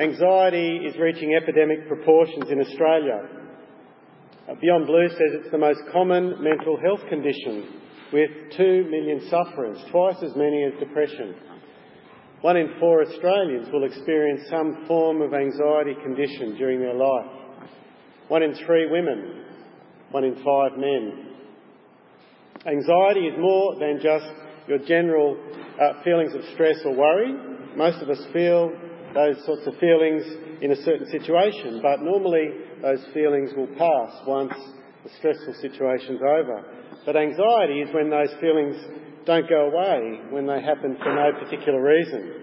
Anxiety is reaching epidemic proportions in Australia. Beyond Blue says it's the most common mental health condition, with 2 million sufferers, twice as many as depression. 1 in 4 Australians will experience some form of anxiety condition during their life. 1 in 3 women, 1 in 5 men. Anxiety is more than just your general feelings of stress or worry. Most of us feel those sorts of feelings in a certain situation, but normally those feelings will pass once the stressful situation's over. But anxiety is when those feelings don't go away, when they happen for no particular reason.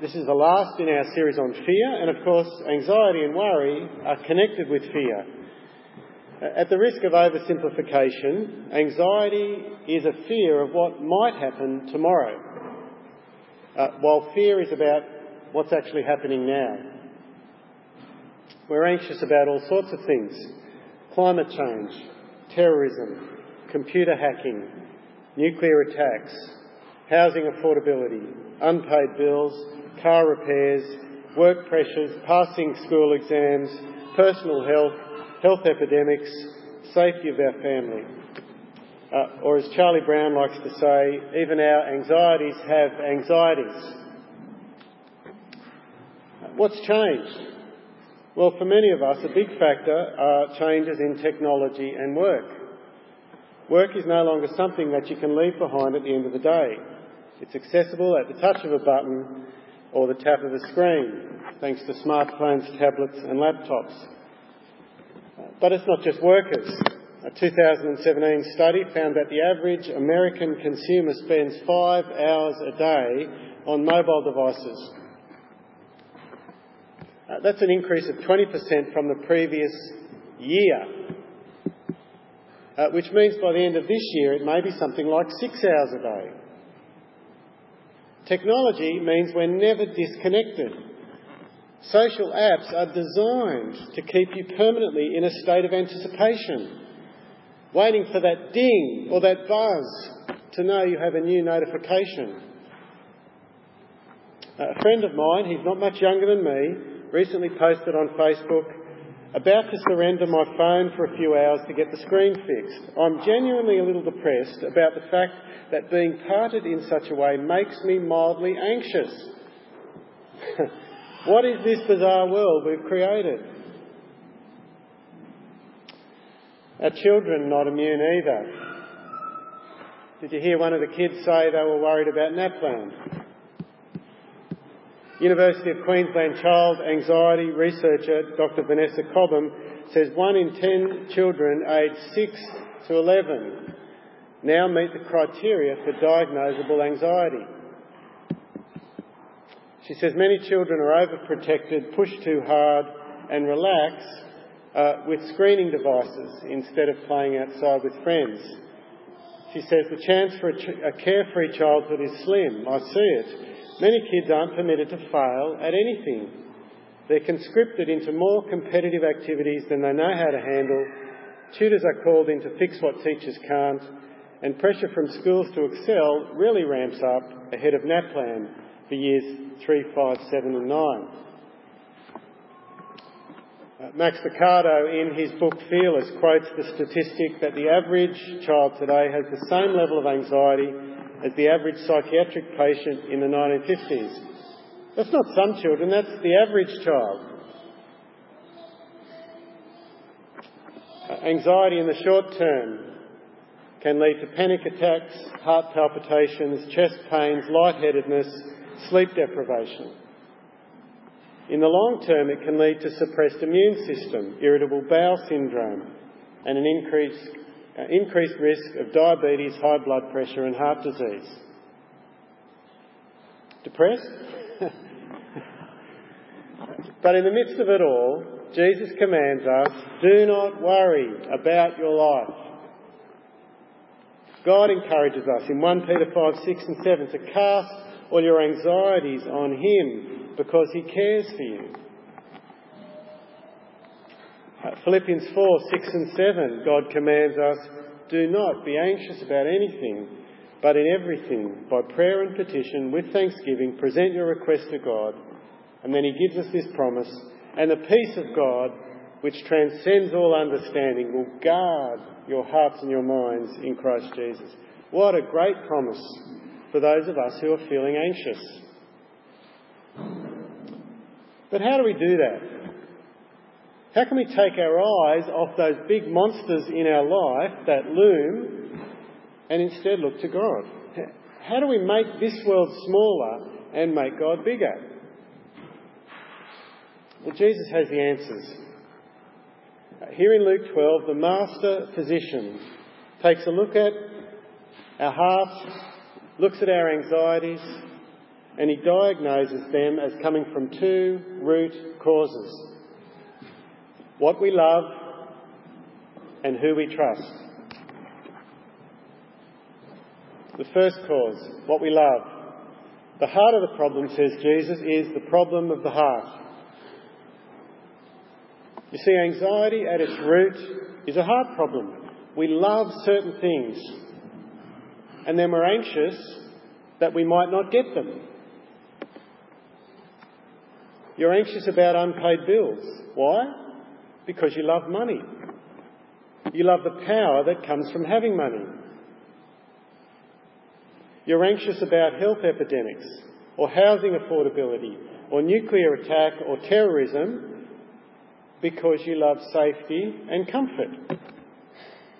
This is the last in our series on fear, and of course anxiety and worry are connected with fear. At the risk of oversimplification, anxiety is a fear of what might happen tomorrow, while fear is about what's actually happening now. We're anxious about all sorts of things: climate change, terrorism, computer hacking, nuclear attacks, housing affordability, unpaid bills, car repairs, work pressures, passing school exams, personal health, health epidemics, safety of our family. Or as Charlie Brown likes to say, even our anxieties have anxieties. What's changed? Well, for many of us, a big factor are changes in technology and work. Work is no longer something that you can leave behind at the end of the day. It's accessible at the touch of a button or the tap of a screen, thanks to smartphones, tablets and laptops. But it's not just workers. A 2017 study found that the average American consumer spends 5 hours a day on mobile devices. That's an increase of 20% from the previous year, which means by the end of this year it may be something like 6 hours a day. Technology means we're never disconnected. Social apps are designed to keep you permanently in a state of anticipation, waiting for that ding or that buzz to know you have a new notification. A friend of mine, he's not much younger than me, recently posted on Facebook, "About to surrender my phone for a few hours to get the screen fixed. I'm genuinely a little depressed about the fact that being parted in such a way makes me mildly anxious." What is this bizarre world we've created? Our children not immune either. Did you hear one of the kids say they were worried about NAPLAN? University of Queensland child anxiety researcher Dr. Vanessa Cobham says 1 in 10 children aged 6 to 11 now meet the criteria for diagnosable anxiety. She says many children are overprotected, push too hard and relax with screening devices instead of playing outside with friends. She says the chance for a carefree childhood is slim. I see it. Many kids aren't permitted to fail at anything. They're conscripted into more competitive activities than they know how to handle. Tutors are called in to fix what teachers can't, and pressure from schools to excel really ramps up ahead of NAPLAN for years 3, 5, 7 and 9. Max Picardo, in his book Fearless, quotes the statistic that the average child today has the same level of anxiety as the average psychiatric patient in the 1950s. That's not some children, that's the average child. Anxiety in the short term can lead to panic attacks, heart palpitations, chest pains, lightheadedness, sleep deprivation. In the long term, it can lead to suppressed immune system, irritable bowel syndrome, and an increased risk of diabetes, high blood pressure and heart disease. Depressed? But in the midst of it all, Jesus commands us, do not worry about your life. God encourages us in 1 Peter 5, 6 and 7 to cast all your anxieties on him because he cares for you. Philippians 4, 6 and 7, God commands us, do not be anxious about anything, but in everything, by prayer and petition, with thanksgiving, present your requests to God, And then he gives us this promise, and the peace of God, which transcends all understanding, will guard your hearts and your minds in Christ Jesus. What a great promise for those of us who are feeling anxious. But how do we do that? How can we take our eyes off those big monsters in our life that loom and instead look to God? How do we make this world smaller and make God bigger? Well, Jesus has the answers. Here in Luke 12, the master physician takes a look at our hearts, looks at our anxieties, and he diagnoses them as coming from two root causes: what we love and who we trust. The first cause, what we love. The heart of the problem, says Jesus, is the problem of the heart. You see, anxiety at its root is a heart problem. We love certain things, and then we're anxious that we might not get them. You're anxious about unpaid bills. Why? Because you love money. You love the power that comes from having money. You're anxious about health epidemics, or housing affordability, or nuclear attack, or terrorism, because you love safety and comfort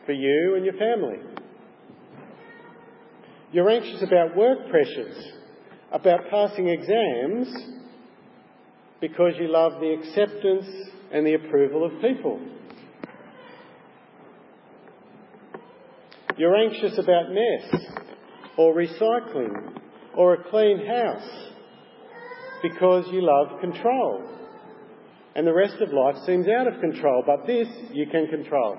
for you and your family. You're anxious about work pressures, about passing exams, because you love the acceptance and the approval of people. You're anxious about mess, or recycling, or a clean house, because you love control. And the rest of life seems out of control, but this you can control.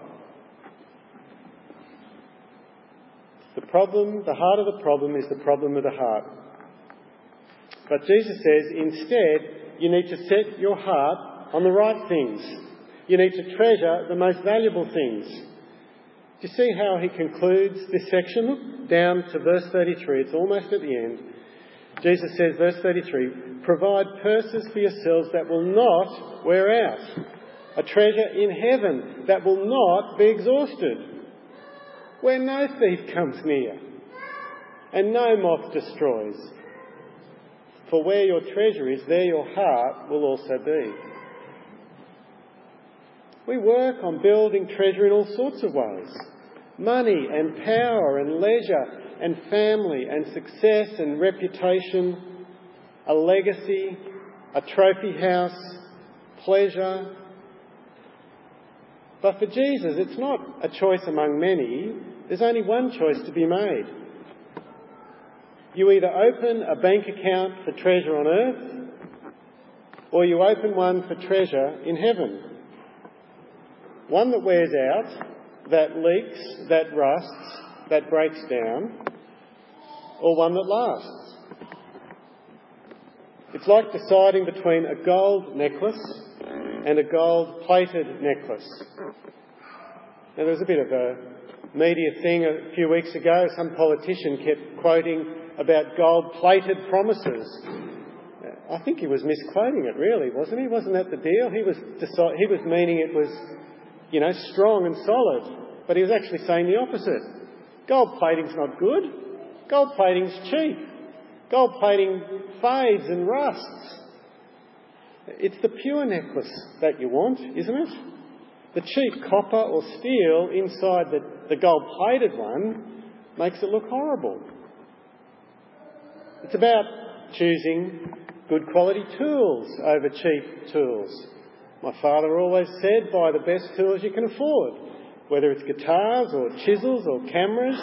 The problem, the heart of the problem, is the problem of the heart. But Jesus says, instead, you need to set your heart on the right things. You need to treasure the most valuable things. Do you see how he concludes this section? Look down to verse 33. It's almost at the end. Jesus says, verse 33, provide purses for yourselves that will not wear out, a treasure in heaven that will not be exhausted, where no thief comes near and no moth destroys. For where your treasure is, there your heart will also be. We work on building treasure in all sorts of ways. Money and power and leisure and family and success and reputation, a legacy, a trophy house, pleasure. But for Jesus, it's not a choice among many. There's only one choice to be made. You either open a bank account for treasure on earth, or you open one for treasure in heaven. One that wears out, that leaks, that rusts, that breaks down, or one that lasts. It's like deciding between a gold necklace and a gold-plated necklace. Now, there was a bit of a media thing a few weeks ago. Some politician kept quoting about gold-plated promises. I think he was misquoting it, really, wasn't he? Wasn't that the deal? He was meaning it was, you know, strong and solid. But he was actually saying the opposite. Gold plating's not good. Gold plating's cheap. Gold plating fades and rusts. It's the pure necklace that you want, isn't it? The cheap copper or steel inside the gold-plated one makes it look horrible. It's about choosing good quality tools over cheap tools. My father always said, buy the best tools you can afford, whether it's guitars or chisels or cameras.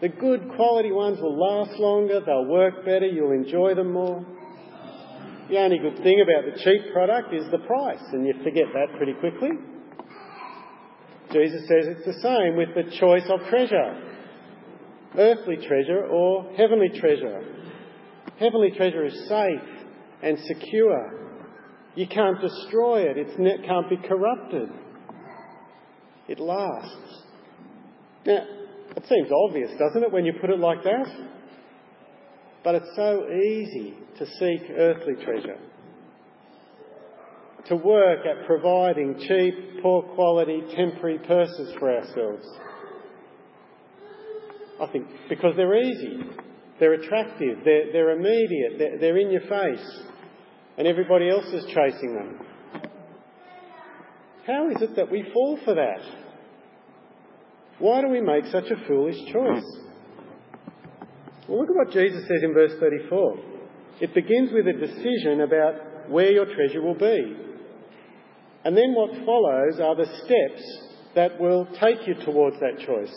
The good quality ones will last longer, they'll work better, you'll enjoy them more. The only good thing about the cheap product is the price, and you forget that pretty quickly. Jesus says it's the same with the choice of treasure. Earthly treasure or heavenly treasure. Heavenly treasure is safe and secure. You can't destroy it. It can't be corrupted. It lasts. Now, it seems obvious, doesn't it, when you put it like that? But it's so easy to seek earthly treasure. to work at providing cheap, poor quality, temporary purses for ourselves. I think because they're easy, they're attractive, they're immediate, they're in your face, and everybody else is chasing them. How is it that we fall for that? Why do we make such a foolish choice? Well, look at what Jesus says in verse 34. It begins with a decision about where your treasure will be. And then what follows are the steps that will take you towards that choice.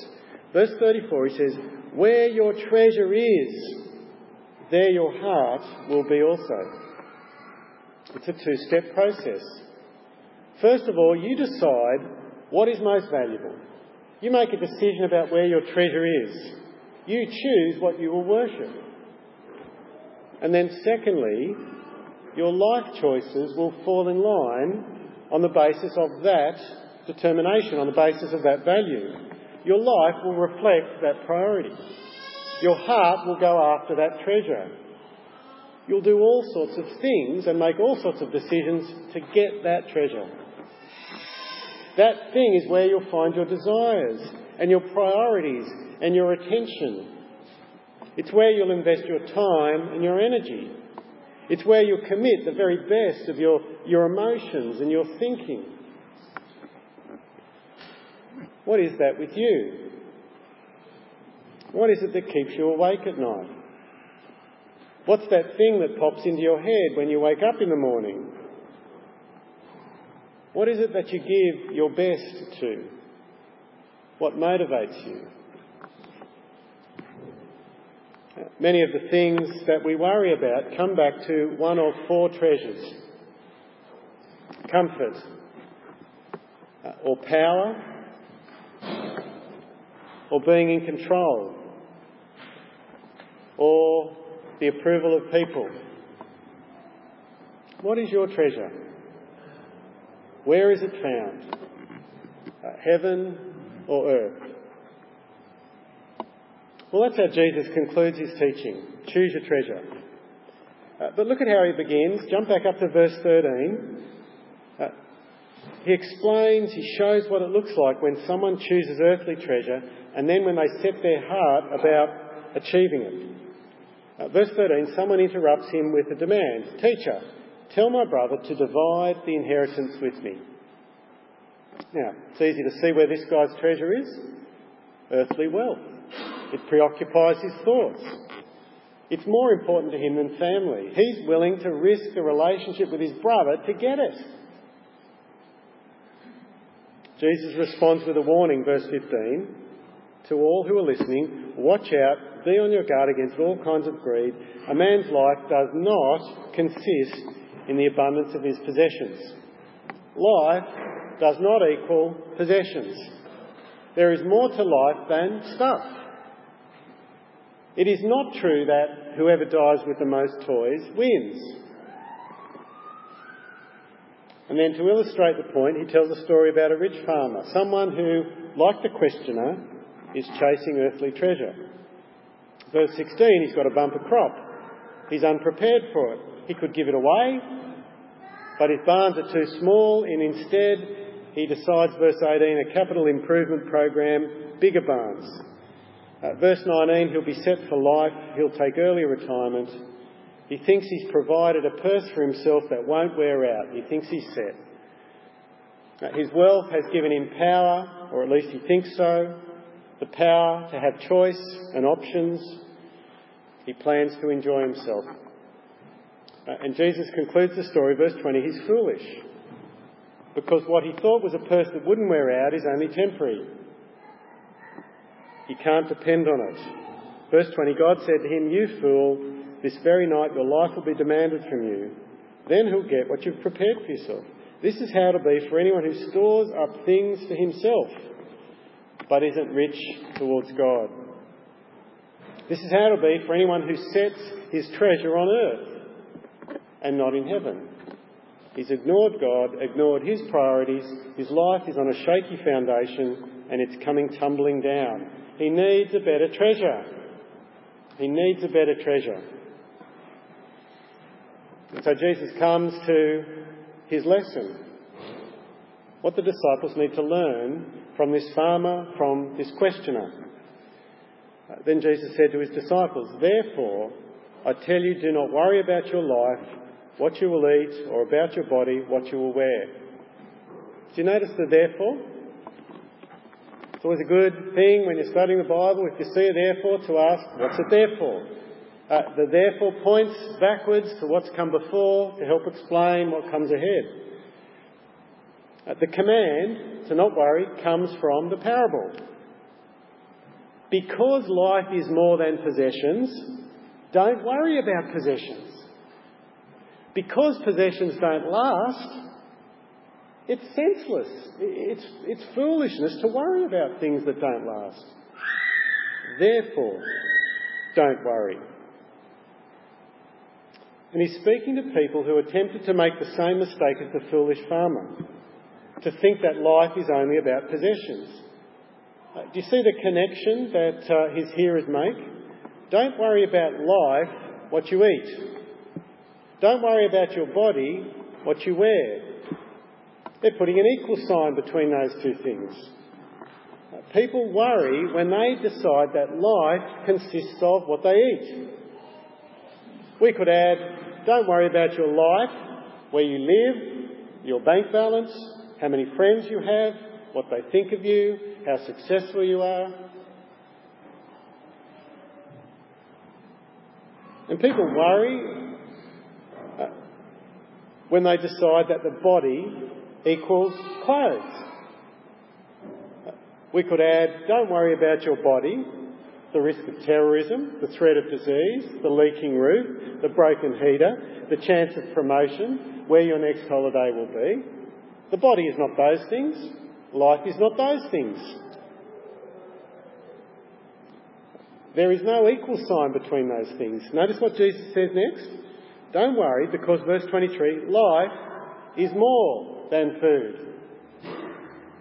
Verse 34, he says, where your treasure is, there your heart will be also. It's a two-step process. First of all, you decide what is most valuable. You make a decision about where your treasure is. You choose what you will worship. And then secondly, your life choices will fall in line on the basis of that determination, on the basis of that value. Your life will reflect that priority. Your heart will go after that treasure. You'll do all sorts of things and make all sorts of decisions to get that treasure. That thing is where you'll find your desires and your priorities and your attention. It's where you'll invest your time and your energy. It's where you'll commit the very best of your emotions and your thinking. What is that with you? What is it that keeps you awake at night? What's that thing that pops into your head when you wake up in the morning? What is it that you give your best to? What motivates you? Many of the things that we worry about come back to one of four treasures: comfort, or power, or being in control, or the approval of people. What is your treasure? Where is it found? Heaven or earth? Well, that's how Jesus concludes his teaching. Choose your treasure. But look at how he begins. Jump back up to verse 13. He explains, he shows what it looks like when someone chooses earthly treasure and then when they set their heart about achieving it. Verse 13, someone interrupts him with a demand. Teacher, tell my brother to divide the inheritance with me. Now, it's easy to see where this guy's treasure is. Earthly wealth. It preoccupies his thoughts. It's more important to him than family. He's willing to risk a relationship with his brother to get it. Jesus responds with a warning, verse 15, to all who are listening, watch out, be on your guard against all kinds of greed. A man's life does not consist in the abundance of his possessions. Life does not equal possessions. There is more to life than stuff. It is not true that whoever dies with the most toys wins. And then to illustrate the point, he tells a story about a rich farmer, someone who, like the questioner, is chasing earthly treasure. Verse 16, he's got a bumper crop. He's unprepared for it. He could give it away, but his barns are too small, and instead he decides, verse 18, a capital improvement program, bigger barns. Verse 19, he'll be set for life, he'll take early retirement. He thinks he's provided a purse for himself that won't wear out. He thinks he's set. His wealth has given him power, or at least he thinks so, the power to have choice and options. He plans to enjoy himself. And Jesus concludes the story, verse 20, he's foolish, because what he thought was a purse that wouldn't wear out is only temporary. You can't depend on it. Verse 20, God said to him, you fool, this very night your life will be demanded from you. Then who'll get what you've prepared for yourself? This is how it'll be for anyone who stores up things for himself, but isn't rich towards God. This is how it'll be for anyone who sets his treasure on earth and not in heaven. He's ignored God, ignored his priorities, his life is on a shaky foundation, and it's coming tumbling down. He needs a better treasure. He needs a better treasure. And so Jesus comes to his lesson. What the disciples need to learn from this farmer, from this questioner. Then Jesus said to his disciples, "Therefore, I tell you, do not worry about your life, what you will eat, or about your body, what you will wear." Do you notice the therefore? It's always a good thing when you're studying the Bible, if you see a therefore, to ask, what's it there for? The therefore points backwards to what's come before to help explain what comes ahead. The command to not worry comes from the parable. Because life is more than possessions, don't worry about possessions. Because possessions don't last, it's senseless. It's foolishness to worry about things that don't last. Therefore, don't worry. And he's speaking to people who attempted to make the same mistake as the foolish farmer, to think that life is only about possessions. Do you see the connection that his hearers make? Don't worry about life, what you eat. Don't worry about your body, what you wear. They're putting an equal sign between those two things. People worry when they decide that life consists of what they eat. We could add, don't worry about your life, where you live, your bank balance, how many friends you have, what they think of you, how successful you are. And people worry when they decide that the body equals clothes. We could add, don't worry about your body, the risk of terrorism, the threat of disease, the leaking roof, the broken heater, the chance of promotion, where your next holiday will be. The body is not those things. Life is not those things. There is no equal sign between those things. Notice what Jesus says next. Don't worry, because verse 23, life is more than food.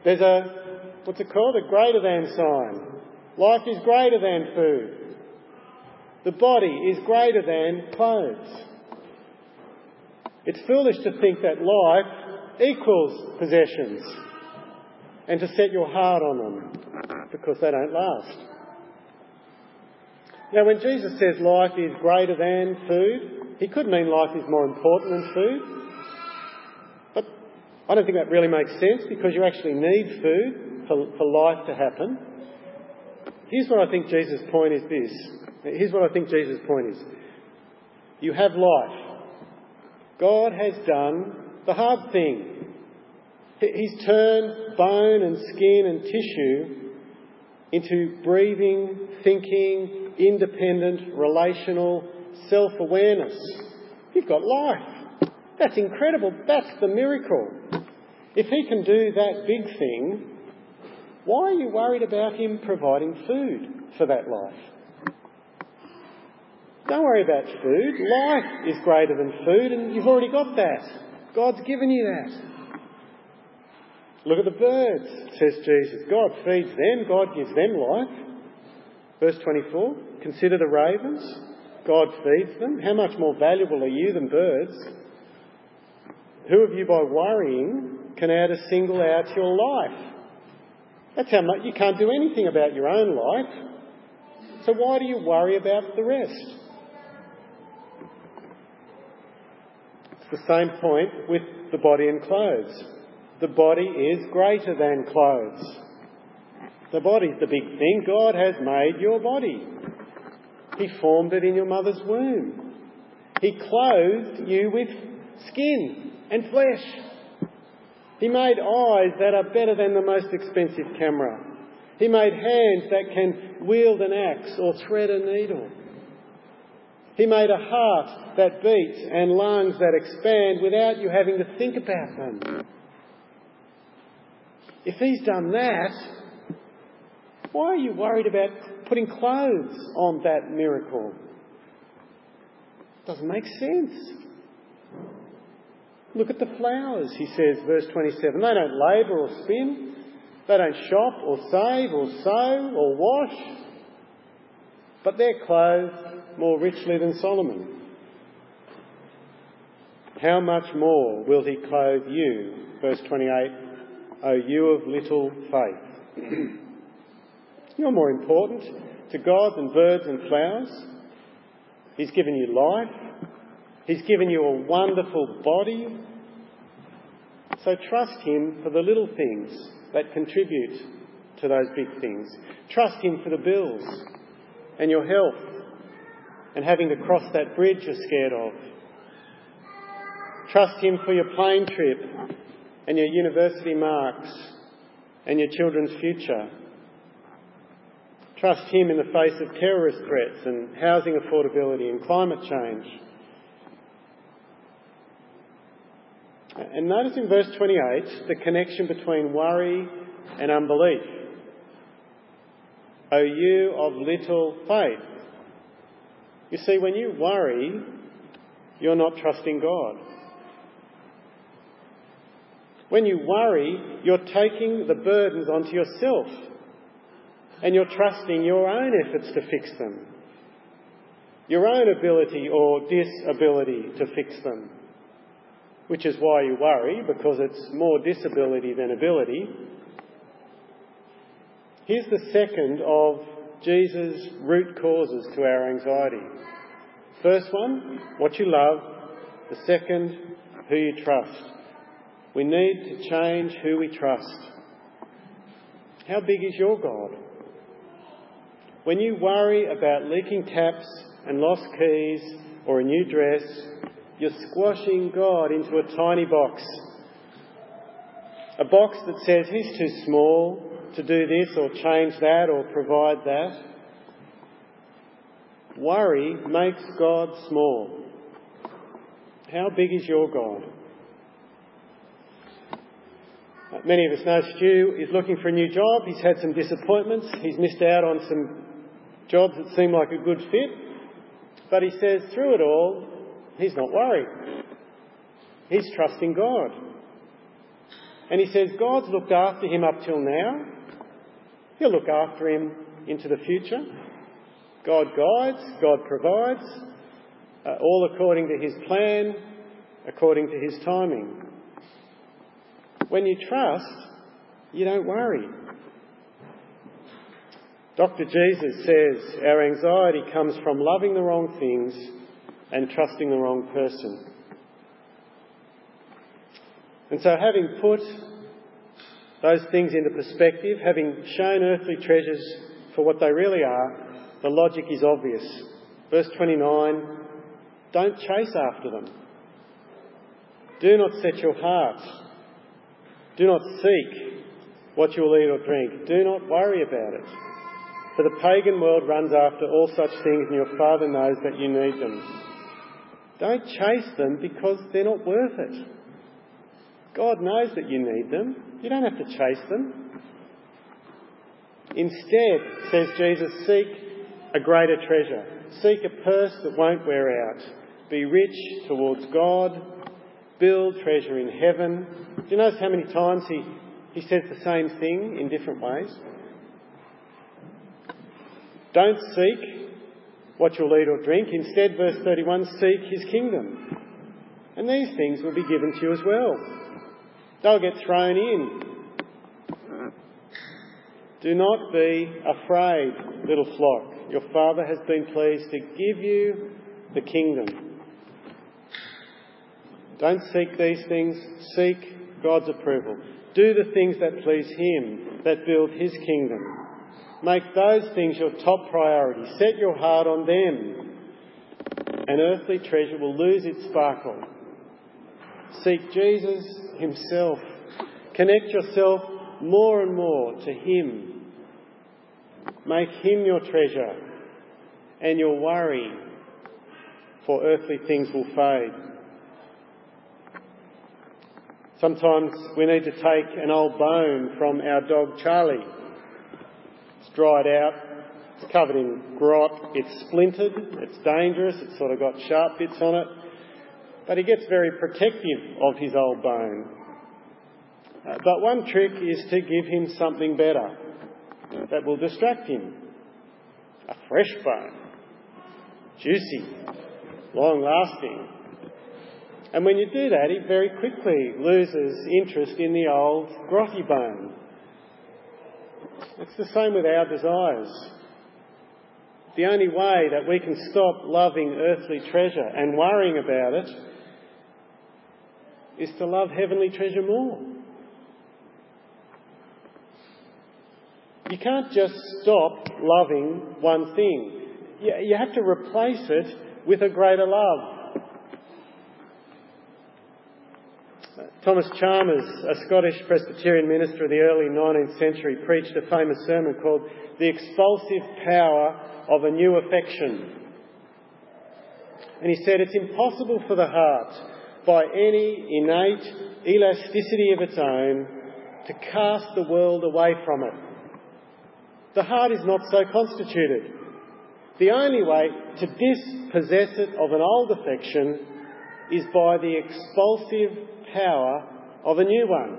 There's a, what's it called? A greater than sign. Life is greater than food. The body is greater than clothes. It's foolish to think that life equals possessions and to set your heart on them, because they don't last. Now, when Jesus says life is greater than food, he could mean life is more important than food. But I don't think that really makes sense, because you actually need food for life to happen. Here's what I think Jesus' point is this. Here's what I think Jesus' point is. You have life. God has done the hard thing. He's turned bone and skin and tissue into breathing, thinking, independent, relational self-awareness. You've got life. That's incredible. That's the miracle. If he can do that big thing, why are you worried about him providing food for that life? Don't worry about food. Life is greater than food, and you've already got that. God's given you that. Look at the birds, says Jesus. God feeds them. God gives them life. Verse 24, consider the ravens. God feeds them. How much more valuable are you than birds? Who of you, by worrying, can add a single hour to your life? That's how much. You can't do anything about your own life. So why do you worry about the rest? It's the same point with the body and clothes. The body is greater than clothes. The body's the big thing. God has made your body. He formed it in your mother's womb. He clothed you with skin and flesh. He made eyes that are better than the most expensive camera. He made hands that can wield an axe or thread a needle. He made a heart that beats and lungs that expand without you having to think about them. If he's done that, why are you worried about putting clothes on that miracle? Doesn't make sense. Look at the flowers, he says, verse 27. They don't labour or spin. They don't shop or save or sow or wash. But they're clothed more richly than Solomon. How much more will he clothe you, verse 28, O you of little faith? You're more important to God than birds and flowers. He's given you life. He's given you a wonderful body. So trust him for the little things that contribute to those big things. Trust him for the bills and your health and having to cross that bridge you're scared of. Trust him for your plane trip and your university marks and your children's future. Trust him in the face of terrorist threats and housing affordability and climate change. And notice in verse 28 the connection between worry and unbelief. O you of little faith. You see, when you worry, you're not trusting God. When you worry, you're taking the burdens onto yourself and you're trusting your own efforts to fix them, your own ability or disability to fix them, which is why you worry, because it's more disability than ability. Here's the second of Jesus' root causes to our anxiety. First one, what you love. The second, who you trust. We need to change who we trust. How big is your God? When you worry about leaking taps and lost keys or a new dress, you're squashing God into a tiny box. A box that says he's too small to do this or change that or provide that. Worry makes God small. How big is your God? Many of us know Stu is looking for a new job. He's had some disappointments. He's missed out on some jobs that seem like a good fit. But he says through it all, he's not worried. He's trusting God. And he says God's looked after him up till now. He'll look after him into the future. God guides, God provides, all according to his plan, according to his timing. When you trust, you don't worry. Dr. Jesus says our anxiety comes from loving the wrong things and trusting the wrong person. And so having put those things into perspective, having shown earthly treasures for what they really are, the logic is obvious. Verse 29, don't chase after them. Do not set your heart. Do not seek what you will eat or drink. Do not worry about it. For the pagan world runs after all such things and your Father knows that you need them. Don't chase them because they're not worth it. God knows that you need them. You don't have to chase them. Instead, says Jesus, seek a greater treasure. Seek a purse that won't wear out. Be rich towards God. Build treasure in heaven. Do you notice how many times he says the same thing in different ways? Don't seek what you'll eat or drink. Instead, verse 31, seek his kingdom. And these things will be given to you as well. They'll get thrown in. Do not be afraid, little flock. Your Father has been pleased to give you the kingdom. Don't seek these things. Seek God's approval. Do the things that please him, that build his kingdom. Make those things your top priority. Set your heart on them. An earthly treasure will lose its sparkle. Seek Jesus himself. Connect yourself more and more to him. Make him your treasure, and your worry for earthly things will fade. Sometimes we need to take an old bone from our dog Charlie. It's dried out, it's covered in grot, it's splintered, it's dangerous, it's sort of got sharp bits on it. But he gets very protective of his old bone. But one trick is to give him something better that will distract him. A fresh bone. Juicy. Long-lasting. And when you do that, it very quickly loses interest in the old grotty bone. It's the same with our desires. The only way that we can stop loving earthly treasure and worrying about it is to love heavenly treasure more. You can't just stop loving one thing. You have to replace it with a greater love. Thomas Chalmers, a Scottish Presbyterian minister of the early 19th century, preached a famous sermon called The Expulsive Power of a New Affection. And he said, it's impossible for the heart, by any innate elasticity of its own, to cast the world away from it. The heart is not so constituted. The only way to dispossess it of an old affection is by the expulsive power of a new one.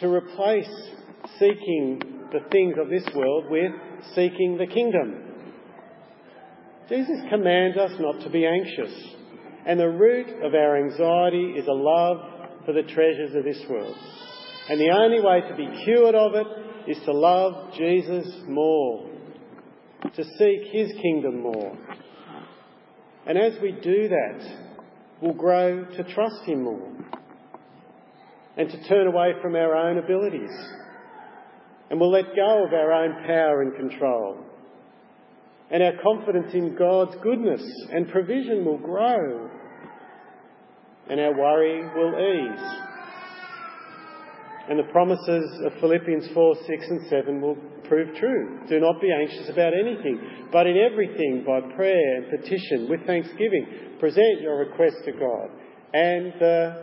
To replace seeking the things of this world with seeking the kingdom. Jesus commands us not to be anxious, and the root of our anxiety is a love for the treasures of this world. And the only way to be cured of it is to love Jesus more, to seek his kingdom more. And as we do that, we'll grow to trust him more and to turn away from our own abilities. And we'll let go of our own power and control. And our confidence in God's goodness and provision will grow, and our worry will ease. And the promises of Philippians 4, 6 and 7 will prove true. Do not be anxious about anything, but in everything by prayer and petition with thanksgiving, present your request to God. And the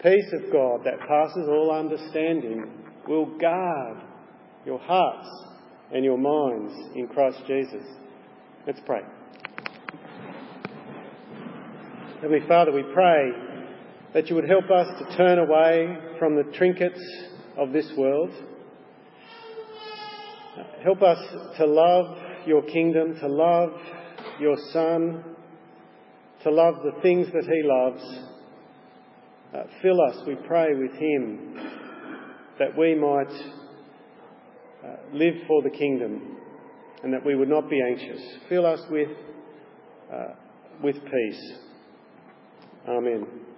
peace of God that passes all understanding will guard your hearts and your minds in Christ Jesus. Let's pray. Heavenly Father, we pray that you would help us to turn away from the trinkets of this world. Help us to love your kingdom, to love your Son, to love the things that he loves. Fill us, we pray, with him, that we might live for the kingdom and that we would not be anxious. Fill us with peace. Amen.